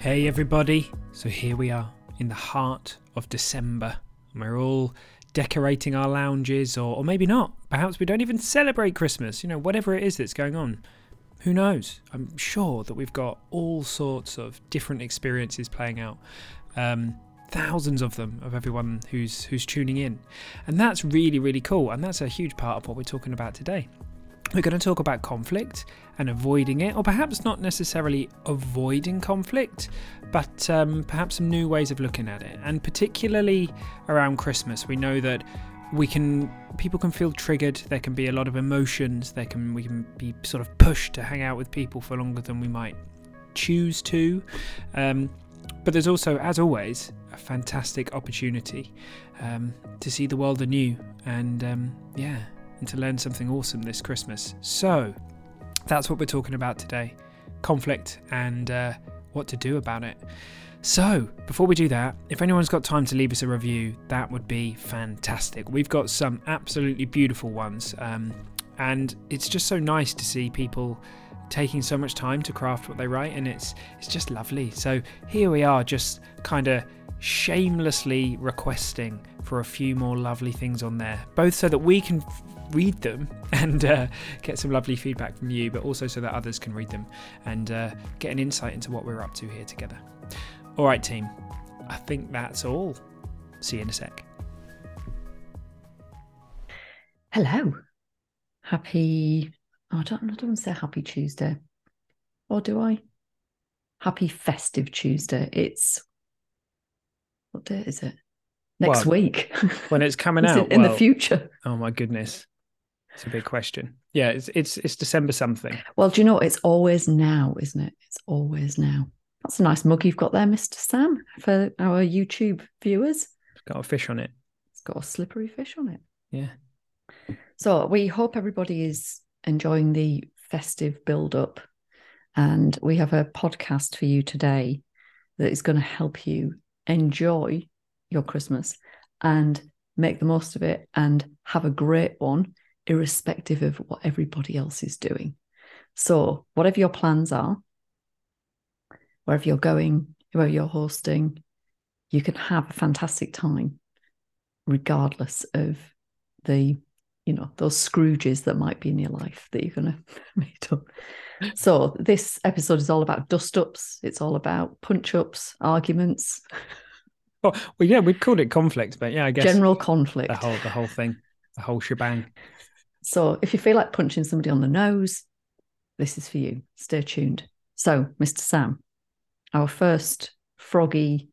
Hey everybody, so here we are in the heart of December. We're all decorating our lounges, or maybe not. Perhaps we don't even celebrate Christmas, you know, whatever it is that's going on. Who knows? I'm sure that we've got all sorts of different experiences playing out. Thousands of them, of everyone who's tuning in. And that's really, really cool. And that's a huge part of what we're talking about today. We're going to talk about conflict and avoiding it, or perhaps not necessarily avoiding conflict, but perhaps some new ways of looking at it. And particularly around Christmas, we know that people can feel triggered. There can be a lot of emotions. We can be sort of pushed to hang out with people for longer than we might choose to. But there's also, as always, a fantastic opportunity to see the world anew and to learn something awesome this Christmas. So that's what we're talking about today, conflict and what to do about it. So before we do that, if anyone's got time to leave us a review, that would be fantastic. We've got some absolutely beautiful ones, and it's just so nice to see people taking so much time to craft what they write, and it's just lovely. So here we are, just kind of shamelessly requesting for a few more lovely things on there, both so that we can read them and get some lovely feedback from you, but also so that others can read them and get an insight into what we're up to here together. All right, team, I think that's all. See you in a sec. Hello. Happy... I don't want to say happy Tuesday, or do I? Happy festive Tuesday. It's... what day is it? Next week. When it's coming out. It in the future. Oh my goodness. It's a big question. Yeah, it's December something. Well, do you know, it's always now, isn't it? It's always now. That's a nice mug you've got there, Mr. Sam, for our YouTube viewers. It's got a fish on it. It's got a slippery fish on it. Yeah. So we hope everybody is enjoying the festive build-up. And we have a podcast for you today that is going to help you enjoy your Christmas and make the most of it and have a great one, irrespective of what everybody else is doing. So whatever your plans are, wherever you're going, whoever you're hosting, you can have a fantastic time regardless of the, you know, those Scrooges that might be in your life that you're going to meet up. So this episode is all about dust-ups. It's all about punch-ups, arguments. Oh, well, yeah, we'd called it conflict, but yeah, I guess general conflict, the whole thing, the whole shebang. So if you feel like punching somebody on the nose, this is for you. Stay tuned. So, Mr. Sam, our first froggy,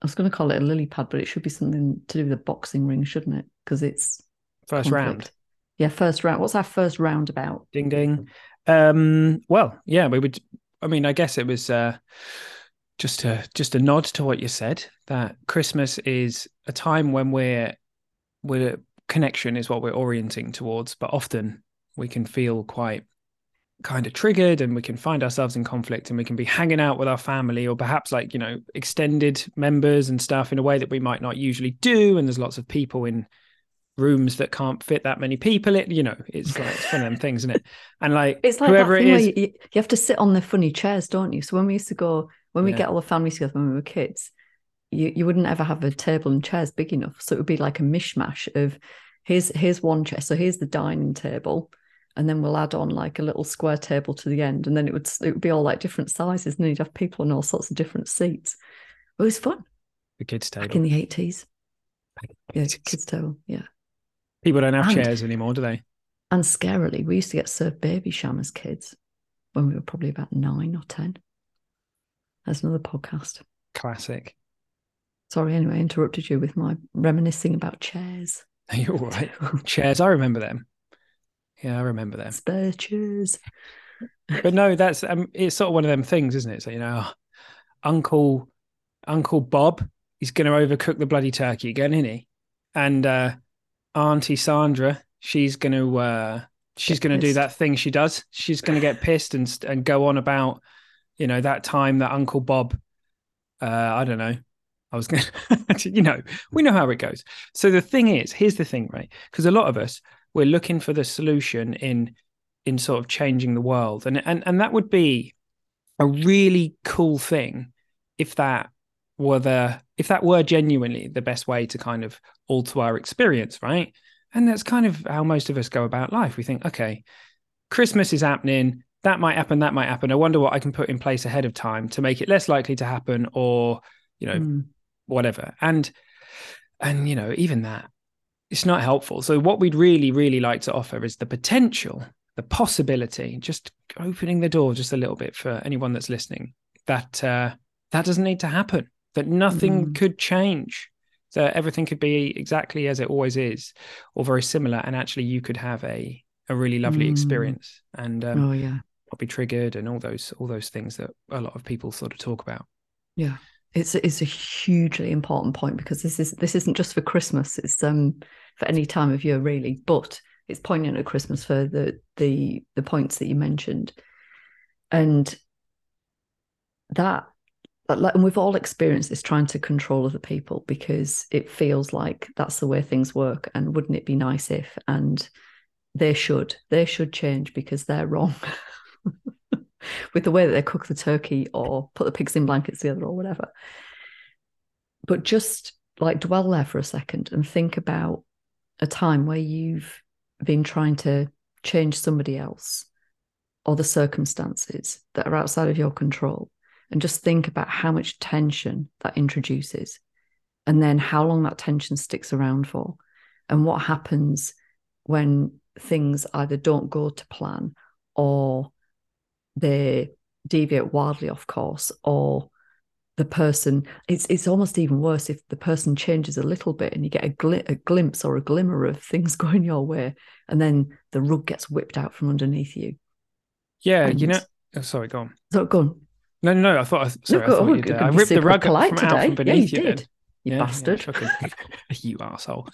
I was going to call it a lily pad, but it should be something to do with a boxing ring, shouldn't it? Because it's first conflict. Round. Yeah, first round. What's our first round about? Ding, ding. I guess it was... Just a nod to what you said, that Christmas is a time when we're connection is what we're orienting towards, but often we can feel quite kind of triggered and we can find ourselves in conflict and we can be hanging out with our family or perhaps like, you know, extended members and stuff in a way that we might not usually do. And there's lots of people in rooms that can't fit that many people. It, you know, it's like it's one of them things, isn't it? And like, it's like whoever it is, you have to sit on the funny chairs, don't you? So when we used to go... when we get all the families together when we were kids, you wouldn't ever have a table and chairs big enough. So it would be like a mishmash of here's one chair. So here's the dining table. And then we'll add on like a little square table to the end. And then it would be all like different sizes. And then you'd have people in all sorts of different seats. It was fun. The kids' table. Back in the 80s. Yeah, kids' table. Yeah. People don't have chairs anymore, do they? And scarily, we used to get served baby sham as kids when we were probably about 9 or 10. That's another podcast. Classic. Sorry, anyway, I interrupted you with my reminiscing about chairs. You're all right. Chairs, I remember them. Yeah, I remember them. Spare chairs. But no, that's it's sort of one of them things, isn't it? So, you know, Uncle Bob is going to overcook the bloody turkey again, isn't he? And Auntie Sandra, she's going to do that thing she does. She's going to get pissed and go on about, you know, that time that Uncle Bob, I don't know. I was going to, you know, we know how it goes. So the thing is, here's the thing, right? Because a lot of us, we're looking for the solution in sort of changing the world. And that would be a really cool thing if that were genuinely the best way to kind of alter our experience, right? And that's kind of how most of us go about life. We think, okay, Christmas is happening. That might happen. I wonder what I can put in place ahead of time to make it less likely to happen, or, you know, whatever. And, you know, even that, it's not helpful. So what we'd really, really like to offer is the potential, the possibility, just opening the door just a little bit for anyone that's listening, that that doesn't need to happen, that nothing could change, that everything could be exactly as it always is or very similar. And actually you could have a really lovely experience and not be triggered and all those things that a lot of people sort of talk about. Yeah. It's a hugely important point, because this isn't just for Christmas. It's for any time of year, really, but it's poignant at Christmas for the points that you mentioned, and that and we've all experienced this, trying to control other people because it feels like that's the way things work. And wouldn't it be nice if? And they should change because they're wrong. With the way that they cook the turkey or put the pigs in blankets together or whatever. But just like dwell there for a second and think about a time where you've been trying to change somebody else or the circumstances that are outside of your control, and just think about how much tension that introduces, and then how long that tension sticks around for, and what happens when things either don't go to plan or they deviate wildly off course, or the person, it's almost even worse if the person changes a little bit and you get a glimpse or a glimmer of things going your way, and then the rug gets whipped out from underneath you. Yeah, and, you know, oh, sorry, go on. So go on. No, I thought, sorry, no, I thought you did. I ripped the rug out from beneath you. Did. You bastard. Yeah, you arsehole.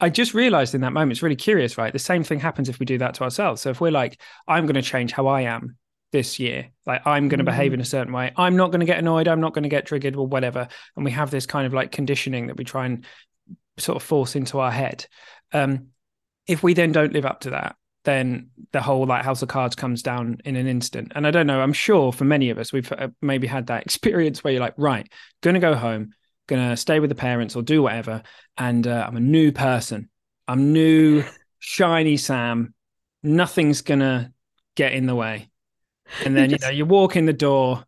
I just realized in that moment, it's really curious, right? The same thing happens if we do that to ourselves. So if we're like, I'm going to change how I am this year, like I'm going to behave in a certain way, I'm not going to get annoyed, I'm not going to get triggered or whatever, and we have this kind of like conditioning that we try and sort of force into our head, if we then don't live up to that, then the whole like house of cards comes down in an instant. And I don't know, I'm sure for many of us we've maybe had that experience where you're like, right, gonna go home, gonna stay with the parents or do whatever, and I'm a new person, I'm new shiny Sam, nothing's gonna get in the way. And then, you know, you walk in the door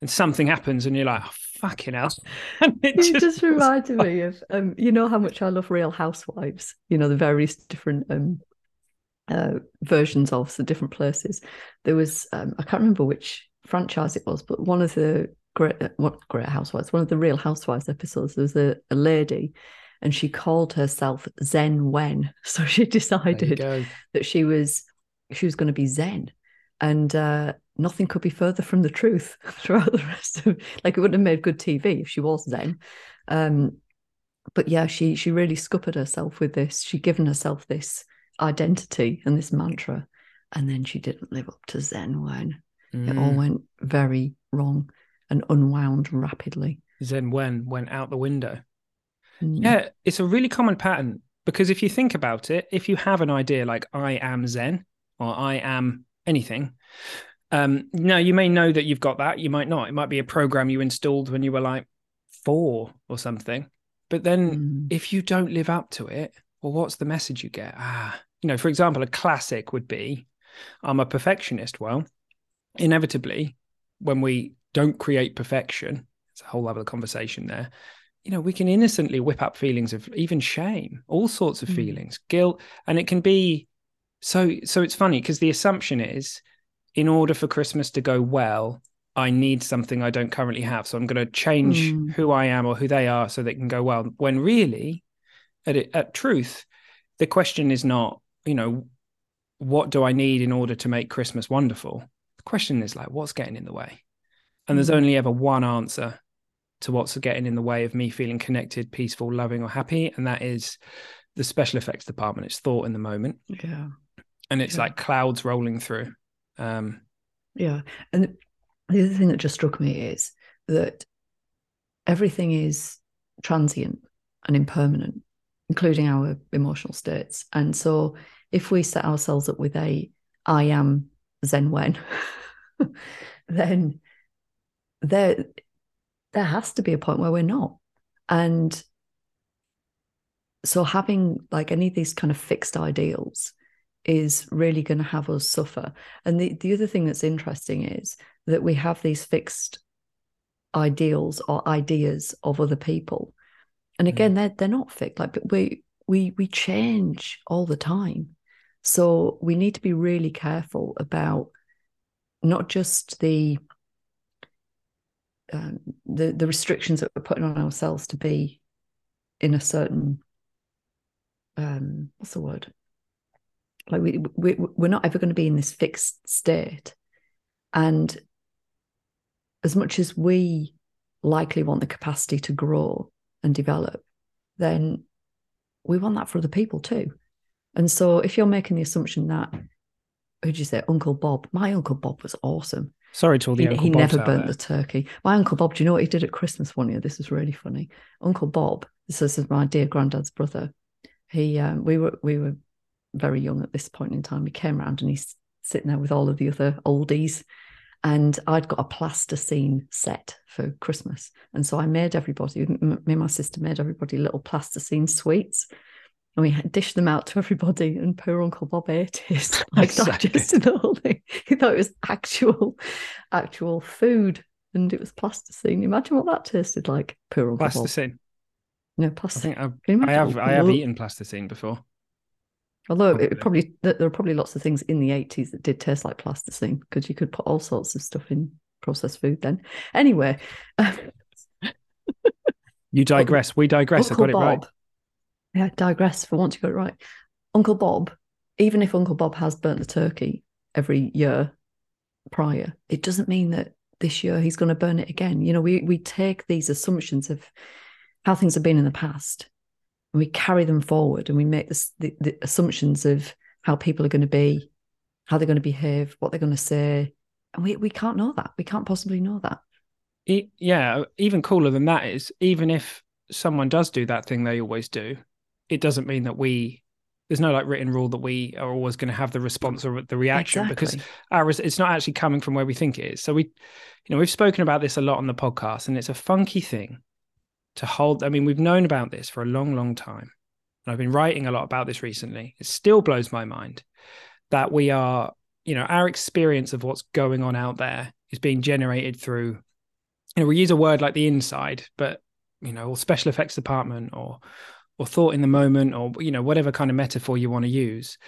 and something happens and you're like, oh, fucking hell. It just reminded me of, you know how much I love Real Housewives, you know, the various different versions of the different places. There was, I can't remember which franchise it was, but one of the great housewives, one of the Real Housewives episodes, there was a lady and she called herself Zen Wen. So she decided that she was going to be Zen. And nothing could be further from the truth throughout the rest of, like, it wouldn't have made good TV if she was Zen. But yeah, she really scuppered herself with this. She'd given herself this identity and this mantra, and then she didn't live up to Zen Wen. It all went very wrong and unwound rapidly. Zen Wen went out the window. Yeah, it's a really common pattern, because if you think about it, if you have an idea like I am Zen or I am anything, now you may know that you've got that, you might not, it might be a program you installed when you were like 4 or something, but then if you don't live up to it, well, what's the message you get? You know, for example, a classic would be, I'm a perfectionist. Well, inevitably when we don't create perfection, it's a whole other conversation there, you know, we can innocently whip up feelings of even shame, all sorts of feelings, guilt, and it can be So it's funny, because the assumption is, in order for Christmas to go well, I need something I don't currently have. So I'm going to change who I am or who they are so they can go well. When really, at truth, the question is not, you know, what do I need in order to make Christmas wonderful? The question is like, what's getting in the way? And there's only ever one answer to what's getting in the way of me feeling connected, peaceful, loving, or happy. And that is the special effects department. It's thought in the moment. Yeah. And it's like clouds rolling through. Yeah. And the other thing that just struck me is that everything is transient and impermanent, including our emotional states. And so if we set ourselves up with a I am Zen when, then there has to be a point where we're not. And so having like any of these kind of fixed ideals is really going to have us suffer. And the other thing that's interesting is that we have these fixed ideals or ideas of other people. And again, they're not fixed. Like we change all the time. So we need to be really careful about not just the restrictions that we're putting on ourselves to be in a certain what's the word, like we're not ever going to be in this fixed state. And as much as we likely want the capacity to grow and develop, then we want that for other people too. And so if you're making the assumption that, who'd you say, Uncle Bob? My Uncle Bob was awesome. Sorry to all the Uncle Bobs. He never burnt the turkey. My Uncle Bob, do you know what he did at Christmas one year? This was really funny. Uncle Bob, this is my dear granddad's brother. He, we were very young at this point in time. He came around and he's sitting there with all of the other oldies. And I'd got a plasticine set for Christmas. And so I made everybody, me and my sister made everybody little plasticine sweets. And we dished them out to everybody, and poor Uncle Bob ate it. Like digested the whole thing. He thought it was actual food, and it was plasticine. Imagine what that tasted like. Poor Uncle Bob. No, plasticine. I have eaten plasticine before. Although there are probably lots of things in the 80s that did taste like plasticine, because you could put all sorts of stuff in processed food then. Anyway. You digress. We digress. Uncle Bob. Right. Yeah, digress for once you got it right. Uncle Bob, even if Uncle Bob has burnt the turkey every year prior, it doesn't mean that this year he's going to burn it again. You know, we take these assumptions of how things have been in the past, and we carry them forward, and we make the assumptions of how people are going to be, how they're going to behave, what they're going to say. And we can't know that. We can't possibly know that. Even cooler than that is, even if someone does do that thing they always do, it doesn't mean that there's no like written rule that we are always going to have the response or the reaction, exactly. Because it's not actually coming from where we think it is. So we've spoken about this a lot on the podcast, and it's a funky thing to hold. I mean, we've known about this for a long, long time. And I've been writing a lot about this recently. It still blows my mind that we are, you know, our experience of what's going on out there is being generated through, you know, we use a word like the inside, but, you know, or special effects department or thought in the moment, or, you know, whatever kind of metaphor you want to use.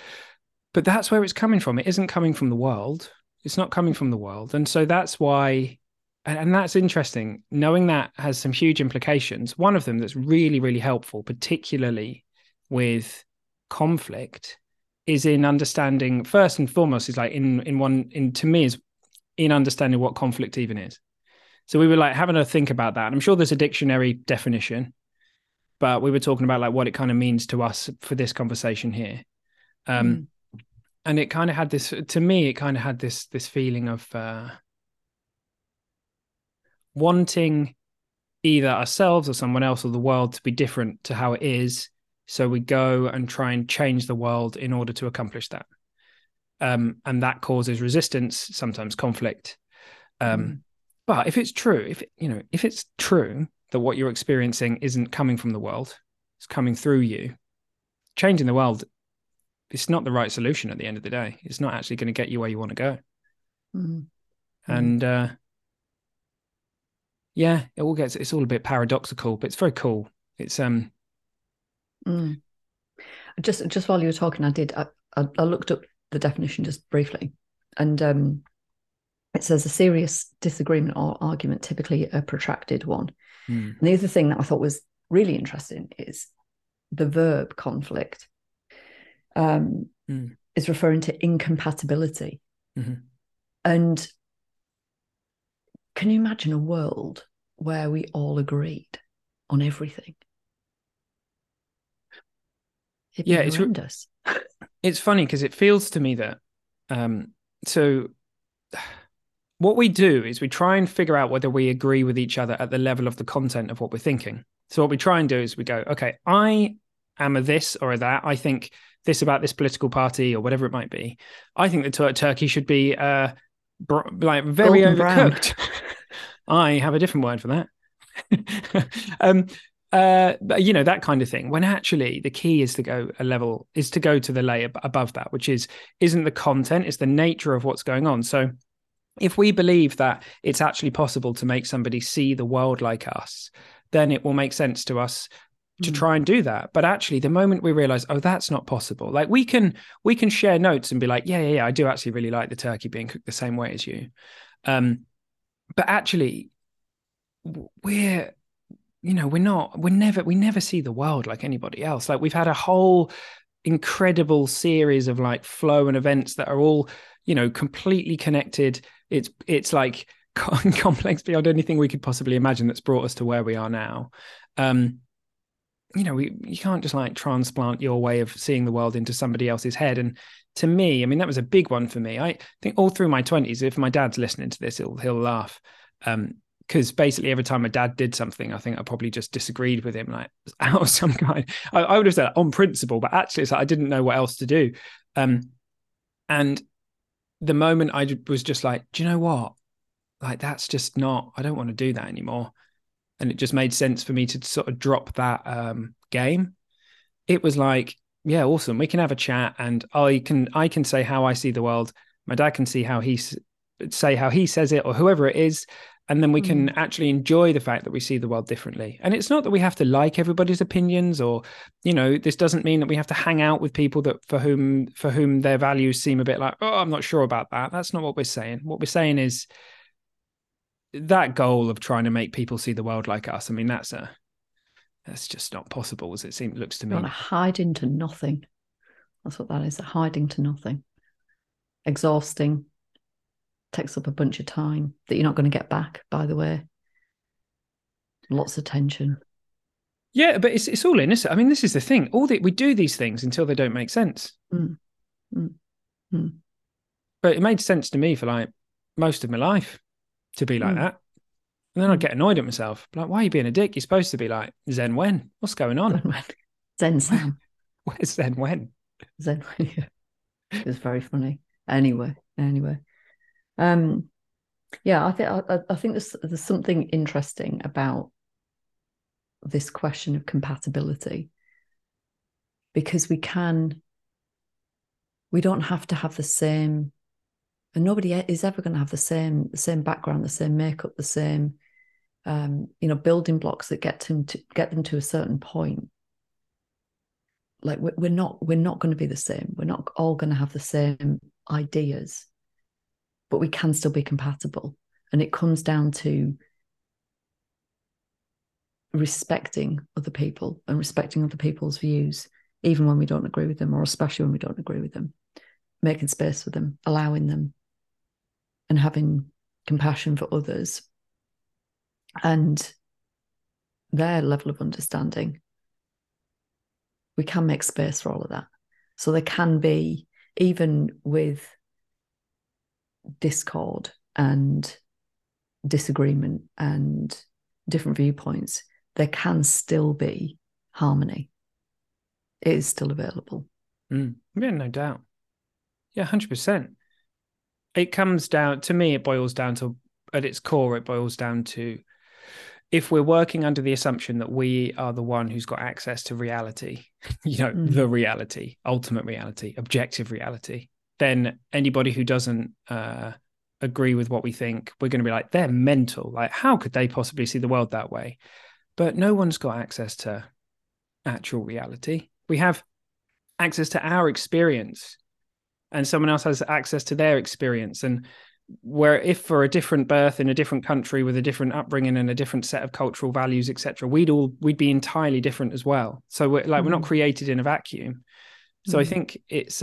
But that's where it's coming from. It isn't coming from the world. It's not coming from the world. And so that's why, and that's interesting, knowing that has some huge implications. One of them that's really, really helpful, particularly with conflict, is in understanding, first and foremost, is like to me, is in understanding what conflict even is. So we were like having a think about that. And I'm sure there's a dictionary definition, but we were talking about like what it kind of means to us for this conversation here. And it kind of had this, to me, it kind of had this feeling of wanting either ourselves or someone else or the world to be different to how it is. So we go and try and change the world in order to accomplish that. And that causes resistance, sometimes conflict. But if it's true, if it's true, that what you're experiencing isn't coming from the world, it's coming through you, changing the world, it's not the right solution at the end of the day. It's not actually going to get you where you want to go. Mm-hmm. And it's all a bit paradoxical, but it's very cool. It's Just while you were talking, I looked up the definition just briefly, and it says a serious disagreement or argument, typically a protracted one. And the other thing that I thought was really interesting is the verb conflict. is referring to incompatibility. Mm-hmm. And can you imagine a world where we all agreed on everything? It'd be horrendous. It's funny because it feels to me that so what we do is we try and figure out whether we agree with each other at the level of the content of what we're thinking. So what we try and do is we go, okay, I am a this or a that. I think this about this political party or whatever it might be. I think the turkey should be like very golden overcooked. I have a different word for that. But you know, that kind of thing, when actually the key is to go a level, is to go to the layer above that, which isn't the content, it's the nature of what's going on. So if we believe that it's actually possible to make somebody see the world like us, then it will make sense to us to try and do that. But actually the moment we realize, oh, that's not possible, like we can share notes and be like, yeah, I do actually really like the turkey being cooked the same way as you. But actually we're, you know, we never see the world like anybody else. Like we've had a whole incredible series of like flow and events that are all, you know, completely connected. It's like complex beyond anything we could possibly imagine that's brought us to where we are now. You know, you can't just like transplant your way of seeing the world into somebody else's head. And to me, I mean, that was a big one for me. I think all through my 20s, if my dad's listening to this, he'll laugh. Because basically every time my dad did something, I think I probably just disagreed with him, like out of some kind. I would have said on principle, but actually it's like I didn't know what else to do. And the moment I was just like, do you know what? Like, that's just not, I don't want to do that anymore. And it just made sense for me to sort of drop that game. It was like, yeah, awesome. We can have a chat and I can say how I see the world. My dad can see how he says it or whoever it is. And then we can actually enjoy the fact that we see the world differently. And it's not that we have to like everybody's opinions or, you know, this doesn't mean that we have to hang out with people that for whom their values seem a bit like, oh, I'm not sure about that. That's not what we're saying. What we're saying is that goal of trying to make people see the world like us. I mean, that's just not possible as looks to me. You want to hide into nothing. That's what that is. Hiding to nothing. Exhausting. Takes up a bunch of time that you're not going to get back, by the way. Lots of tension. Yeah, but it's all innocent. I mean, this is the thing. We do these things until they don't make sense. Mm. Mm. Mm. But it made sense to me for like most of my life to be like that. And then I'd get annoyed at myself. Like, why are you being a dick? You're supposed to be like, Zen when? What's going on? Zen Sam. Where's Zen when? Zen when, yeah. It was very funny. Anyway. Yeah, I think there's something interesting about this question of compatibility, because we don't have to have the same, and nobody is ever going to have the same background, the same makeup, the same, you know, building blocks that get them to a certain point. Like we're not going to be the same. We're not all going to have the same ideas. But we can still be compatible. And it comes down to respecting other people and respecting other people's views, even when we don't agree with them, or especially when we don't agree with them, making space for them, allowing them, and having compassion for others and their level of understanding. We can make space for all of that. So there can be, even with discord and disagreement and different viewpoints, there can still be harmony. It is still available. Yeah, no doubt. Yeah, 100%. It comes down to me, it boils down to, at its core, it boils down to, if we're working under the assumption that we are the one who's got access to reality, you know, the reality, ultimate reality, objective reality, then anybody who doesn't agree with what we think, we're going to be like, they're mental. Like, how could they possibly see the world that way? But no one's got access to actual reality. We have access to our experience, and someone else has access to their experience. And where if for a different birth in a different country with a different upbringing and a different set of cultural values, etc., we'd be entirely different as well. So we're not created in a vacuum. So I think it's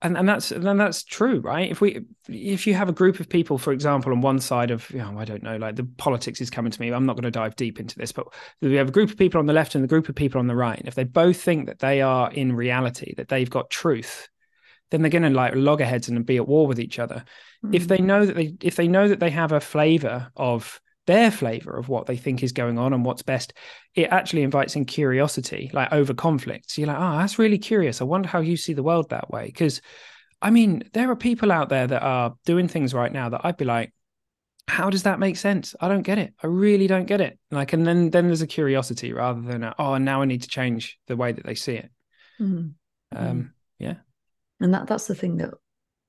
And that's true, right? If you have a group of people, for example, on one side of, I don't know, like the politics is coming to me, I'm not going to dive deep into this, but we have a group of people on the left and a group of people on the right. And if they both think that they are in reality, that they've got truth, then they're going to like loggerheads and be at war with each other. Mm-hmm. If they know that they have a flavor of their flavor of what they think is going on and what's best, it actually invites in curiosity, like over conflict. So you're like, that's really curious. I wonder how you see the world that way. Because, I mean, there are people out there that are doing things right now that I'd be like, how does that make sense? I don't get it. I really don't get it. Like, and then there's a curiosity rather than, now I need to change the way that they see it. Mm-hmm. Yeah. And that's the thing that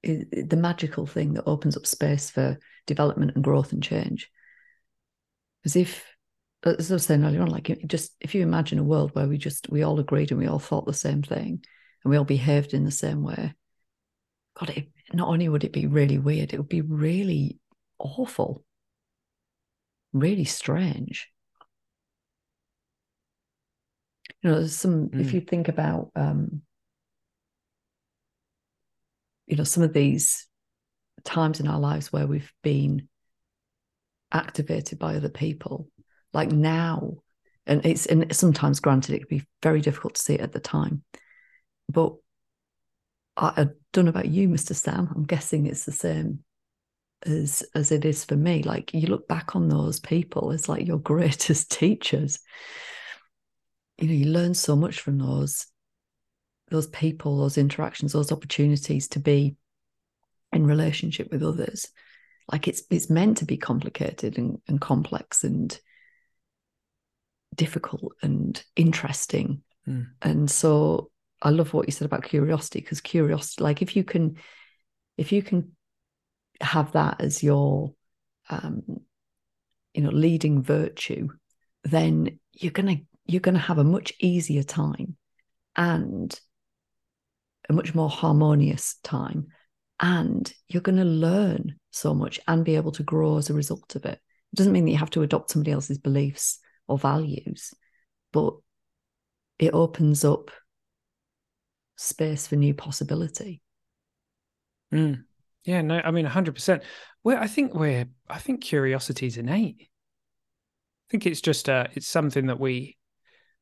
is the magical thing that opens up space for development and growth and change. Because as I was saying earlier on, if you imagine a world where we all agreed and we all thought the same thing and we all behaved in the same way, God, not only would it be really weird, it would be really awful, really strange. There's some, if you think about, some of these times in our lives where we've been activated by other people, like now, and sometimes, granted, it can be very difficult to see it at the time, but I don't know about you, Mr. Sam, I'm guessing it's the same as it is for me. Like, you look back on those people as like your greatest teachers. You learn so much from those people, those interactions, those opportunities to be in relationship with others. Like, it's meant to be complicated and complex and difficult and interesting. Mm. And so I love what you said about curiosity, because curiosity, like if you can have that as your, leading virtue, then you're going to have a much easier time and a much more harmonious time. And you're going to learn so much and be able to grow as a result of it. It doesn't mean that you have to adopt somebody else's beliefs or values, but it opens up space for new possibility. Mm. Yeah, no, I mean, 100%. I think curiosity is innate. I think it's just it's something that we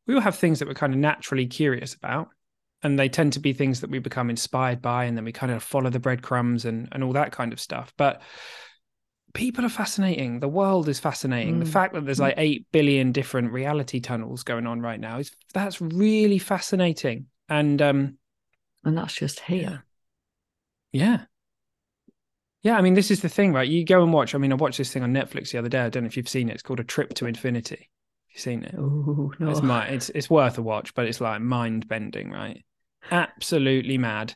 all have things that we're kind of naturally curious about. And they tend to be things that we become inspired by, and then we kind of follow the breadcrumbs and all that kind of stuff. But people are fascinating. The world is fascinating. Mm. The fact that there's like 8 billion different reality tunnels going on right now, that's really fascinating. And that's just here. Yeah. Yeah, I mean, this is the thing, right? You go and watch. I mean, I watched this thing on Netflix the other day. I don't know if you've seen it. It's called A Trip to Infinity. Seen it? Ooh, no. It's worth a watch, but it's like mind bending, right? Absolutely mad.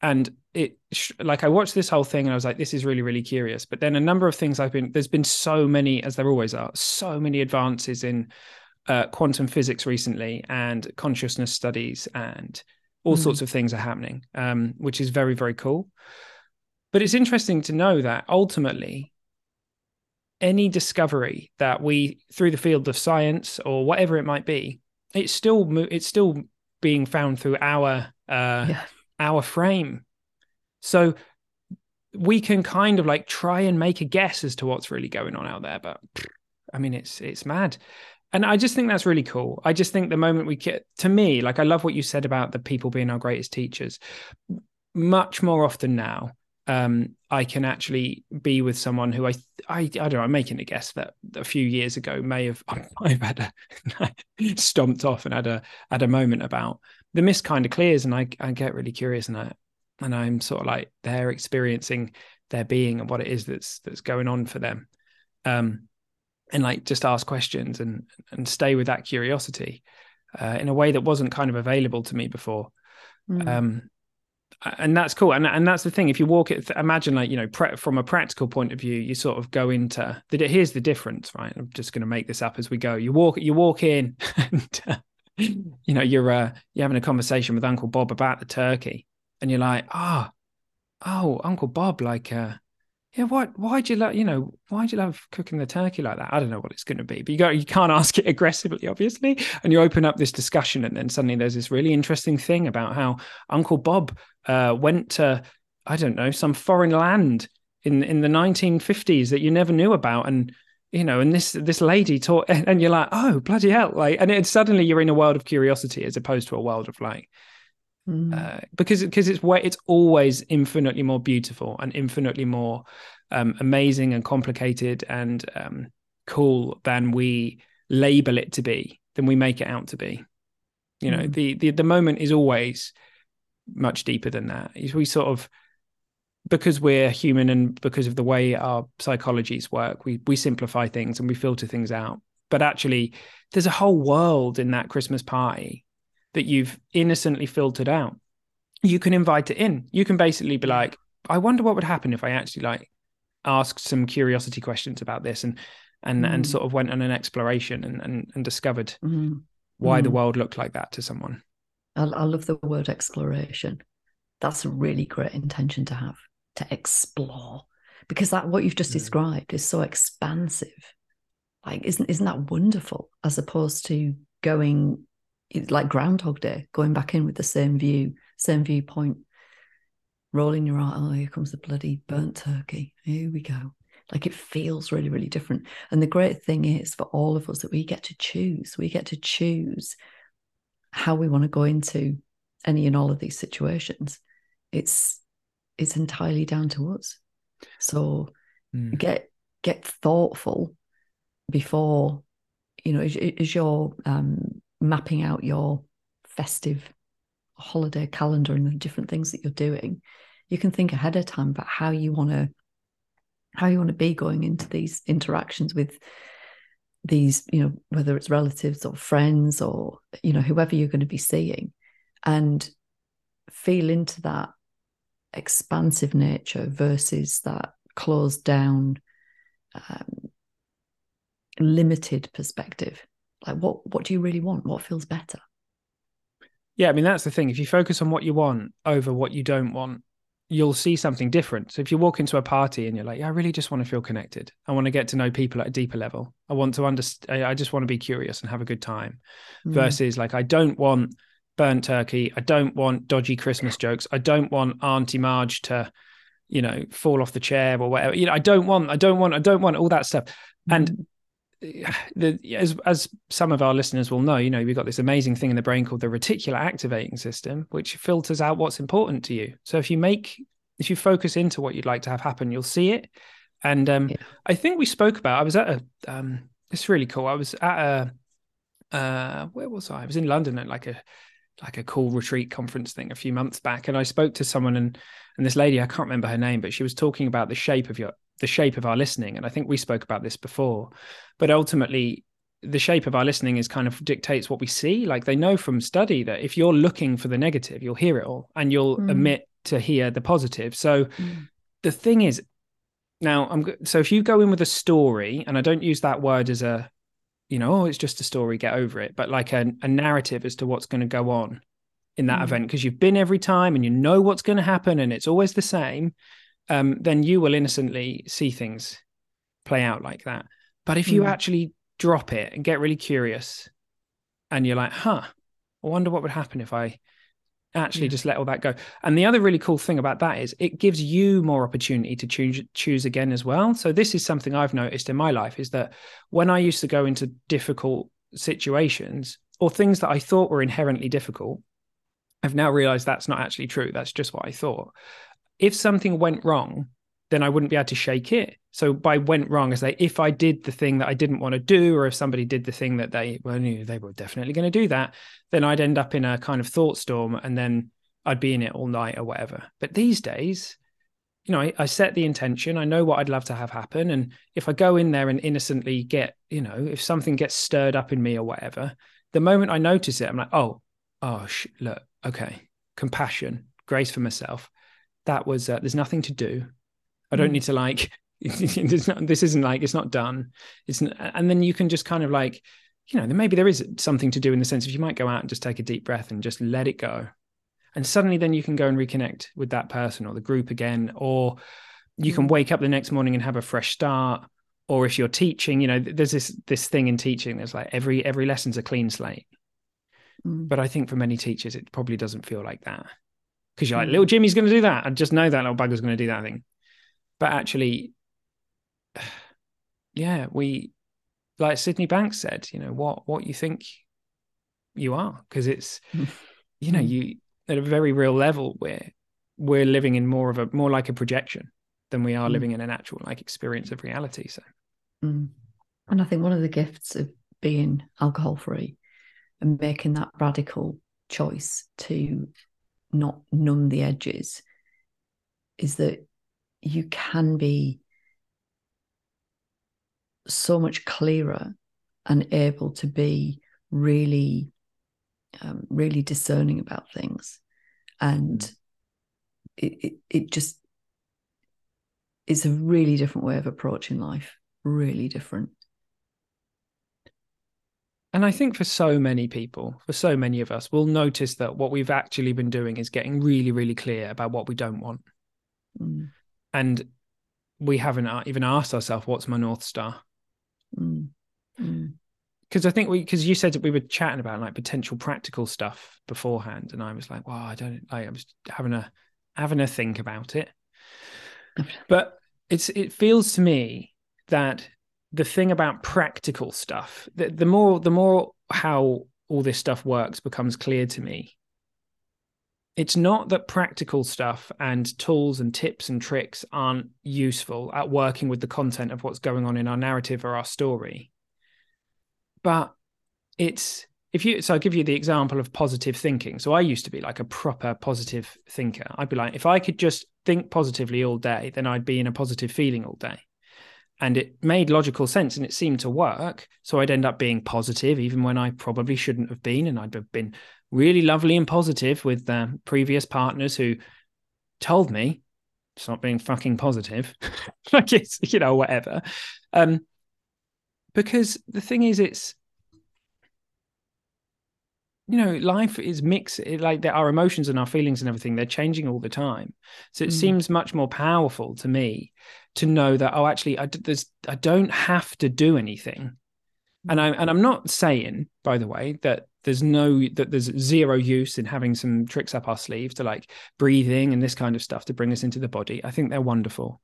And it I watched this whole thing and I was like, this is really, really curious. But then a number of things there's been so many, as there always are, so many advances in quantum physics recently, and consciousness studies, and all sorts of things are happening, which is very, very cool. But it's interesting to know that ultimately, any discovery that we, through the field of science or whatever it might be, it's still being found through our frame. So we can kind of like try and make a guess as to what's really going on out there. But I mean, it's mad. And I just think that's really cool. I just think the moment we get to me, like I love what you said about the people being our greatest teachers. Much more often now, I can actually be with someone who I don't know, I'm making a guess that a few years ago I've had a stomped off and had a moment about. The mist kind of clears and I get really curious and I'm sort of like they're experiencing their being and what it is that's going on for them. And like just ask questions and stay with that curiosity in a way that wasn't kind of available to me before. Mm. And that's cool. And that's the thing. If you walk it, imagine like, from a practical point of view, you sort of go into that. Here's the difference, right? I'm just going to make this up as we go. You walk in and, you're having a conversation with Uncle Bob about the turkey and you're like, oh, Uncle Bob, like, yeah, why'd you love cooking the turkey like that? I don't know what it's going to be, but you can't ask it aggressively, obviously. And you open up this discussion, and then suddenly there's this really interesting thing about how Uncle Bob went to, I don't know, some foreign land in the 1950s that you never knew about, and you know, and this lady taught, and you're like, oh, bloody hell, like, and suddenly you're in a world of curiosity as opposed to a world of like, because it's always infinitely more beautiful and infinitely more amazing and complicated and cool than we label it to be, than we make it out to be. You know, the moment is always much deeper than that. We sort of, because we're human and because of the way our psychologies work, we simplify things and we filter things out. But actually, there's a whole world in that Christmas party that you've innocently filtered out. You can invite it in. You can basically be like, I wonder what would happen if I actually like asked some curiosity questions about this and sort of went on an exploration and discovered why the world looked like that to someone. I love the word exploration. That's a really great intention to have, to explore, because that what you've just described is so expansive. Like, isn't that wonderful? As opposed to going, it's like Groundhog Day, going back in with the same viewpoint, rolling your eye, oh, here comes the bloody burnt turkey. Here we go. Like, it feels really, really different. And the great thing is for all of us that we get to choose. We get to choose how we want to go into any and all of these situations. It's entirely down to us. So get thoughtful before, you know, is your mapping out your festive holiday calendar and the different things that you're doing. You can think ahead of time about how you want to be going into these interactions with these, you know, whether it's relatives or friends or, you know, whoever you're going to be seeing, and feel into that expansive nature versus that closed down, limited perspective. Like, what do you really want? What feels better? Yeah, I mean, that's the thing. If you focus on what you want over what you don't want, you'll see something different. So if you walk into a party and you're like, yeah, I really just want to feel connected. I want to get to know people at a deeper level. I want to understand. I just want to be curious and have a good time. Versus like, I don't want burnt turkey. I don't want dodgy Christmas jokes. I don't want Auntie Marge to, you know, fall off the chair or whatever. You know, I don't want all that stuff. And as some of our listeners will know, you know, we've got this amazing thing in the brain called the reticular activating system, which filters out what's important to you. So if you focus into what you'd like to have happen, you'll see it. And I think we spoke about, I was at a, it's really cool. I was at a, where was I? I was in London at like a cool retreat conference thing a few months back. And I spoke to someone and this lady, I can't remember her name, but she was talking about the shape of our listening. And I think we spoke about this before, but ultimately the shape of our listening is kind of dictates what we see. Like, they know from study that if you're looking for the negative, you'll hear it all and you'll omit to hear the positive. So the thing is now so if you go in with a story, and I don't use that word as a, you know, oh, it's just a story, get over it, but like a narrative as to what's going to go on in that event, because you've been every time and you know what's going to happen and it's always the same. Then you will innocently see things play out like that. But if you actually drop it and get really curious and you're like, huh, I wonder what would happen if I actually just let all that go. And the other really cool thing about that is it gives you more opportunity to choose again as well. So this is something I've noticed in my life, is that when I used to go into difficult situations or things that I thought were inherently difficult, I've now realized that's not actually true. That's just what I thought. If something went wrong, then I wouldn't be able to shake it. So by went wrong, is like if I did the thing that I didn't want to do, or if somebody did the thing that knew they were definitely going to do that, then I'd end up in a kind of thought storm and then I'd be in it all night or whatever. But these days, you know, I set the intention. I know what I'd love to have happen. And if I go in there and innocently get, you know, if something gets stirred up in me or whatever, the moment I notice it, I'm like, look, okay, compassion, grace for myself. That was, there's nothing to do. I don't need to like, this isn't like, it's not done. And then you can just kind of like, you know, then maybe there is something to do in the sense of you might go out and just take a deep breath and just let it go. And suddenly then you can go and reconnect with that person or the group again, or you can wake up the next morning and have a fresh start. Or if you're teaching, you know, there's this thing in teaching that's like every lesson's a clean slate. But I think for many teachers, it probably doesn't feel like that. Because you're like, little Jimmy's going to do that. I just know that little bugger's going to do that thing. But actually, yeah, we, like Sydney Banks said, you know, what you think you are. Because it's, you know, you at a very real level, we're living in more like a projection than we are living in an actual like experience of reality. So, and I think one of the gifts of being alcohol free and making that radical choice to not numb the edges is that you can be so much clearer and able to be really, really discerning about things. And it just, it's a really different way of approaching life, really different. And I think for so many people, for so many of us, we'll notice that what we've actually been doing is getting really, really clear about what we don't want. And we haven't even asked ourselves, what's my North Star? Because I think because you said that we were chatting about like potential practical stuff beforehand. And I was like, well, I was having a think about it. But it feels to me that the thing about practical stuff, the more how all this stuff works becomes clear to me. It's not that practical stuff and tools and tips and tricks aren't useful at working with the content of what's going on in our narrative or our story. But so I'll give you the example of positive thinking. So I used to be like a proper positive thinker. I'd be like, if I could just think positively all day, then I'd be in a positive feeling all day. And it made logical sense and it seemed to work. So I'd end up being positive even when I probably shouldn't have been. And I'd have been really lovely and positive with previous partners who told me it's not being fucking positive. Like it's, you know, whatever. Because the thing is, it's, you know, life is mixed. Like our emotions and our feelings and everything, they're changing all the time. So it seems much more powerful to me to know that, oh, actually, I don't have to do anything. And I'm not saying, by the way, that there's zero use in having some tricks up our sleeve to like breathing and this kind of stuff to bring us into the body. I think they're wonderful.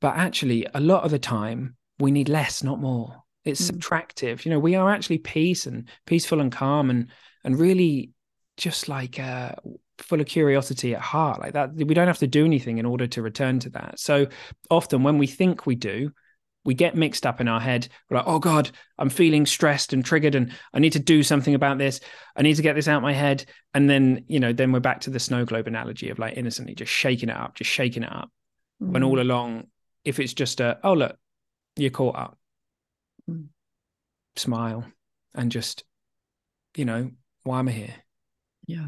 But actually, a lot of the time, we need less, not more. It's subtractive. You know, we are actually peaceful and calm and really just like full of curiosity at heart, like that. We don't have to do anything in order to return to that. So often when we think we do, we get mixed up in our head. We're like, oh God, I'm feeling stressed and triggered and I need to do something about this. I need to get this out of my head. And then, you know, then we're back to the snow globe analogy of like innocently just shaking it up. When all along, if it's just oh look, you're caught up. Smile and just, you know, why am I here? Yeah.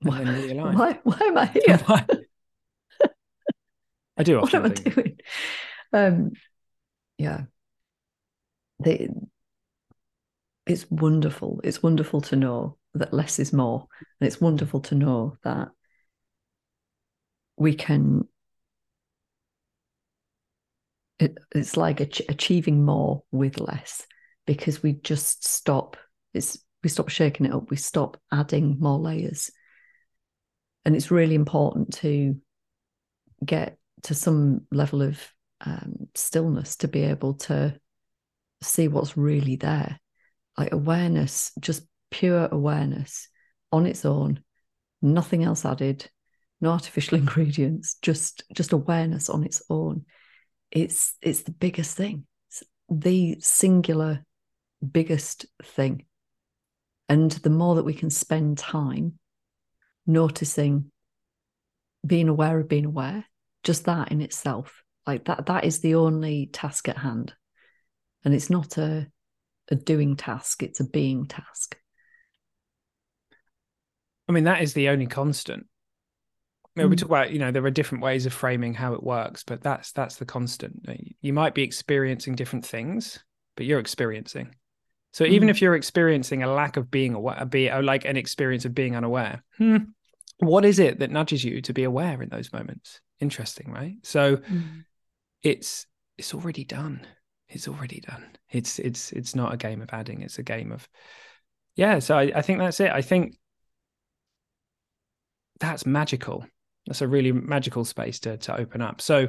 Why am I here? I do often what am I doing? Yeah. It's wonderful. It's wonderful to know that less is more. And it's wonderful to know that we can, it's like achieving more with less, because we just stop. We stop shaking it up. We stop adding more layers. And it's really important to get to some level of stillness to be able to see what's really there. Like awareness, just pure awareness on its own, nothing else added, no artificial ingredients, just awareness on its own. It's the biggest thing. It's the singular biggest thing. And the more that we can spend time noticing, being aware of being aware, just that in itself, like that is the only task at hand. And it's not a doing task, it's a being task. I mean, that is the only constant. We talk about, you know, there are different ways of framing how it works, but that's the constant. You might be experiencing different things, but you're experiencing. So even if you're experiencing a lack of being aware, like an experience of being unaware, what is it that nudges you to be aware in those moments? interesting, right? So it's already done. It's not a game of adding, it's a game of, yeah. So I think that's it. I think that's magical. That's a really magical space to open up. So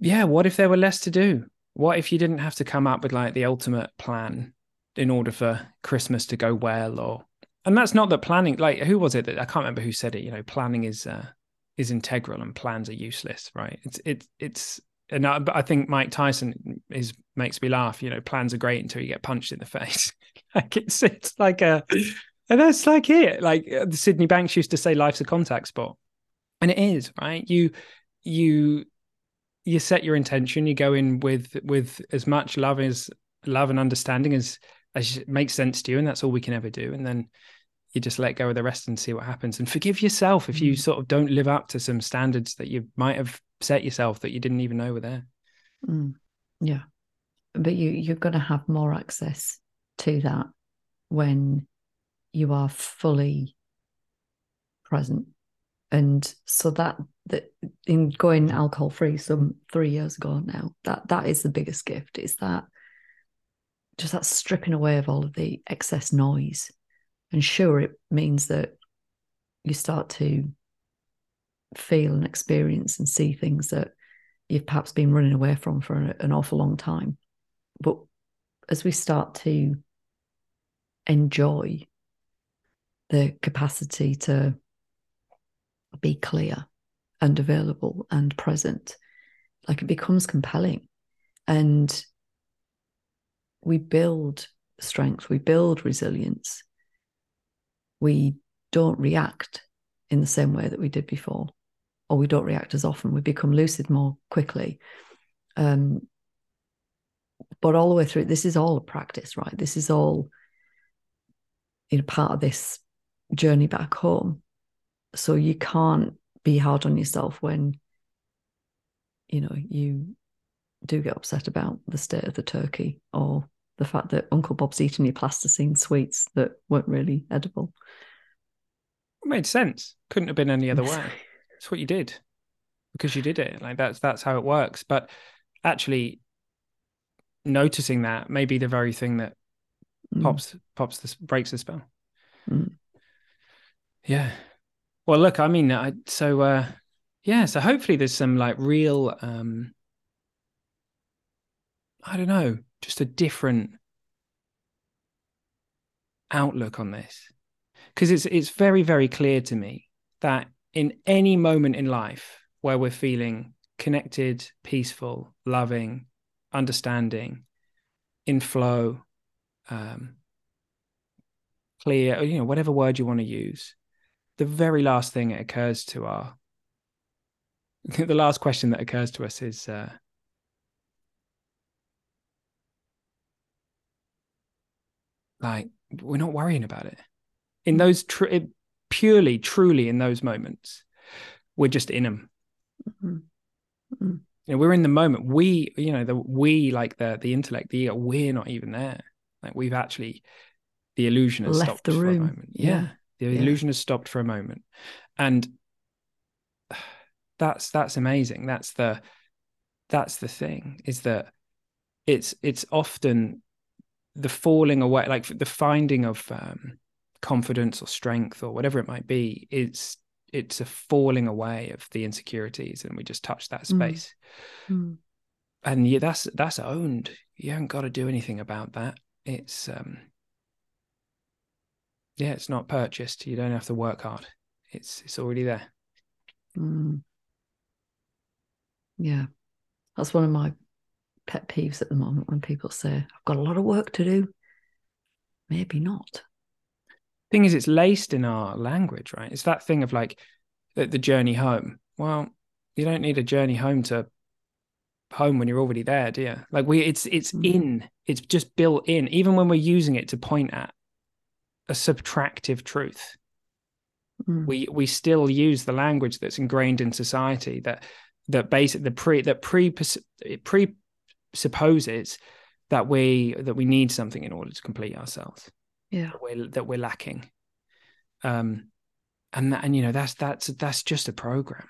yeah, what if there were less to do? What if you didn't have to come up with like the ultimate plan in order for Christmas to go well? Or, and that's not that planning, like who was it that, I can't remember who said it, you know, planning is integral and plans are useless, right? And I think Mike Tyson makes me laugh. You know, plans are great until you get punched in the face. Like it's like a, and that's like it. Like Sydney Banks used to say, "Life's a contact sport," and it is, right? You set your intention. You go in with as much love and understanding as makes sense to you, and that's all we can ever do. And then you just let go of the rest and see what happens. And forgive yourself if you sort of don't live up to some standards that you might have set yourself that you didn't even know were there. Yeah, but you're going to have more access to that when you are fully present. And so that in going alcohol free some 3 years ago now, that is the biggest gift, is that just that stripping away of all of the excess noise. And sure, it means that you start to feel and experience and see things that you've perhaps been running away from for an awful long time. But as we start to enjoy the capacity to be clear and available and present, like it becomes compelling, and we build strength, we build resilience. We don't react in the same way that we did before, or we don't react as often. We become lucid more quickly. But all the way through, this is all a practice, right? This is all, you know, part of this journey back home. So you can't be hard on yourself when, you know, you do get upset about the state of the turkey or the fact that Uncle Bob's eating your plasticine sweets that weren't really edible. It made sense. Couldn't have been any other way. It's what you did because you did it. Like that's how it works. But actually noticing that may be the very thing that breaks the spell. Yeah. Well, look, I mean, so hopefully there's some like real, I don't know, just a different outlook on this. Because it's very, very clear to me that in any moment in life where we're feeling connected, peaceful, loving, understanding, in flow, clear, you know, whatever word you want to use, the last question that occurs to us is, like, we're not worrying about it. In those purely, truly, in those moments, we're just in them. You know, we're in the moment. We, you know, the intellect, the ego, we're not even there. Like we've actually, the illusion has left the room for a moment. Yeah. Illusion has stopped for a moment, and that's amazing. That's the thing, is that it's often the falling away, like the finding of confidence or strength or whatever it might be. It's a falling away of the insecurities, and we just touch that space. And yeah, that's owned. You haven't got to do anything about that. It's it's not purchased. You don't have to work hard. It's already there. Yeah, that's one of my pet peeves at the moment, when people say, I've got a lot of work to do. Maybe not. Thing is, it's laced in our language, right? It's that thing of like the journey home. Well, you don't need a journey home to home when you're already there, do you? Like it's just built in, even when we're using it to point at a subtractive truth. We still use the language that's ingrained in society that basically presupposes that we need something in order to complete ourselves. Yeah, that we're lacking, and you know that's just a program.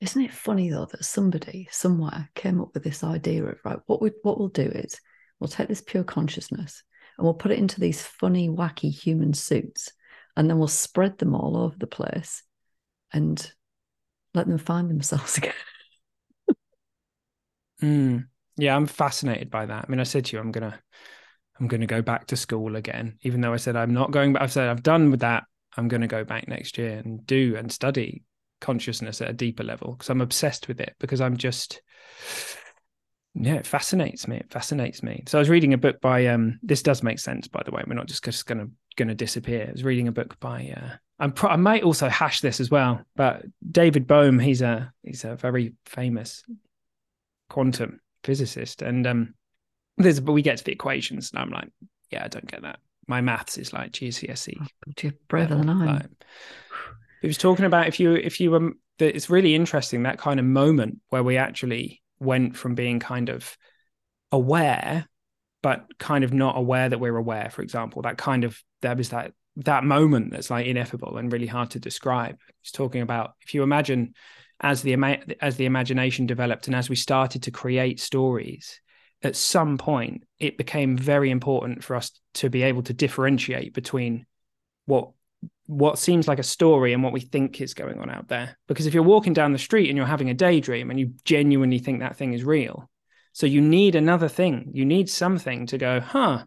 Isn't it funny though that somebody somewhere came up with this idea of, right, what we'll do is we'll take this pure consciousness and we'll put it into these funny, wacky human suits, and then we'll spread them all over the place and let them find themselves again. Yeah, I'm fascinated by that. I mean, I said to you, I'm gonna go back to school again, even though I said I'm not going, but I've said I've done with that. I'm going to go back next year and do and study consciousness at a deeper level, because I'm obsessed with it, because I'm just, yeah, it fascinates me. It fascinates me. So I was reading a book by, this does make sense, by the way, we're not just going to disappear. I was reading a book by, I might also hash this as well, but David Bohm, he's a very famous quantum physicist. And but we get to the equations and I'm like, yeah, I don't get that. My maths is like GCSE. Oh, braver than I am. He was talking about if you were, it's really interesting, that kind of moment where we actually went from being kind of aware, but kind of not aware that we're aware, for example, that kind of, there was that moment that's like ineffable and really hard to describe. He's talking about, if you imagine as the imagination developed and as we started to create stories, at some point, it became very important for us to be able to differentiate between what seems like a story and what we think is going on out there. Because if you're walking down the street and you're having a daydream and you genuinely think that thing is real, so you need another thing. You need something to go, huh,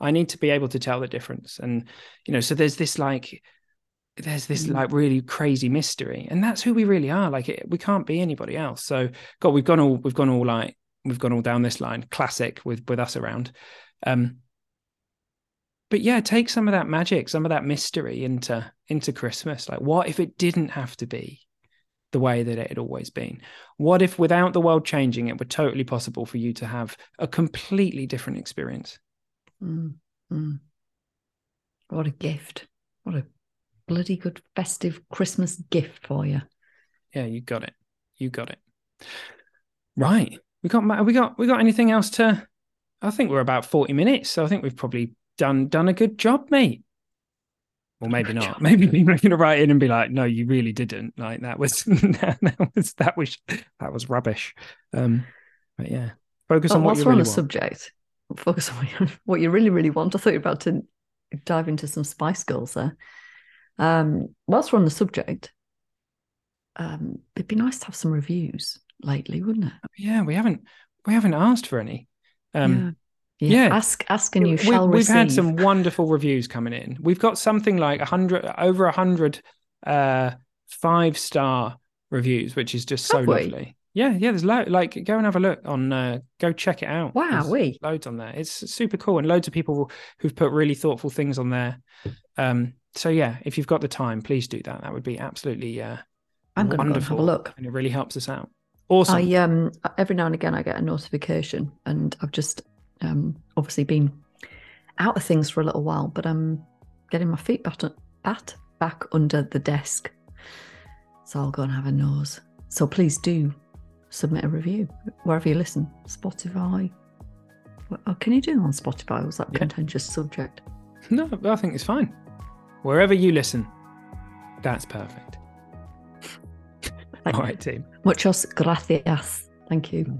I need to be able to tell the difference. And, you know, so there's this really crazy mystery. And that's who we really are. Like, we can't be anybody else. So, God, we've gone all down this line, classic with us around. But yeah, take some of that magic, some of that mystery into Christmas. Like, what if it didn't have to be the way that it had always been? What if without the world changing, it were totally possible for you to have a completely different experience? What a gift. What a bloody good festive Christmas gift for you. Yeah, you got it. You got it. Right. We got anything else to, I think we're about 40 minutes. So I think we've probably done a good job, mate. Well, maybe not. Maybe people are going to write in and be like, no, you really didn't. Like that was rubbish. But yeah, focus on what you really want. Subject. Focus on what you really, really want. I thought you were about to dive into some Spice Girls there. Whilst we're on the subject, it'd be nice to have some reviews lately, wouldn't it? Yeah, we haven't asked for any. Yeah. Ask and you shall receive. We've had some wonderful reviews coming in. We've got something like 100 5-star reviews, which is just so lovely. Yeah, there's loads. Like, go and have a look on, go check it out. Wow, we loads on there. It's super cool, and loads of people who've put really thoughtful things on there. So yeah, if you've got the time, please do that. That would be absolutely I'm going to have a look, and it really helps us out. Awesome. I every now and again I get a notification, and I've just obviously been out of things for a little while, but I'm getting my feet back under the desk, so I'll go and have a nose. So please do submit a review wherever you listen. Spotify. Oh, can you do it on Spotify? Was that a contentious subject? No, I think it's fine. Wherever you listen, that's perfect. All right, team. Muchas gracias. Thank you.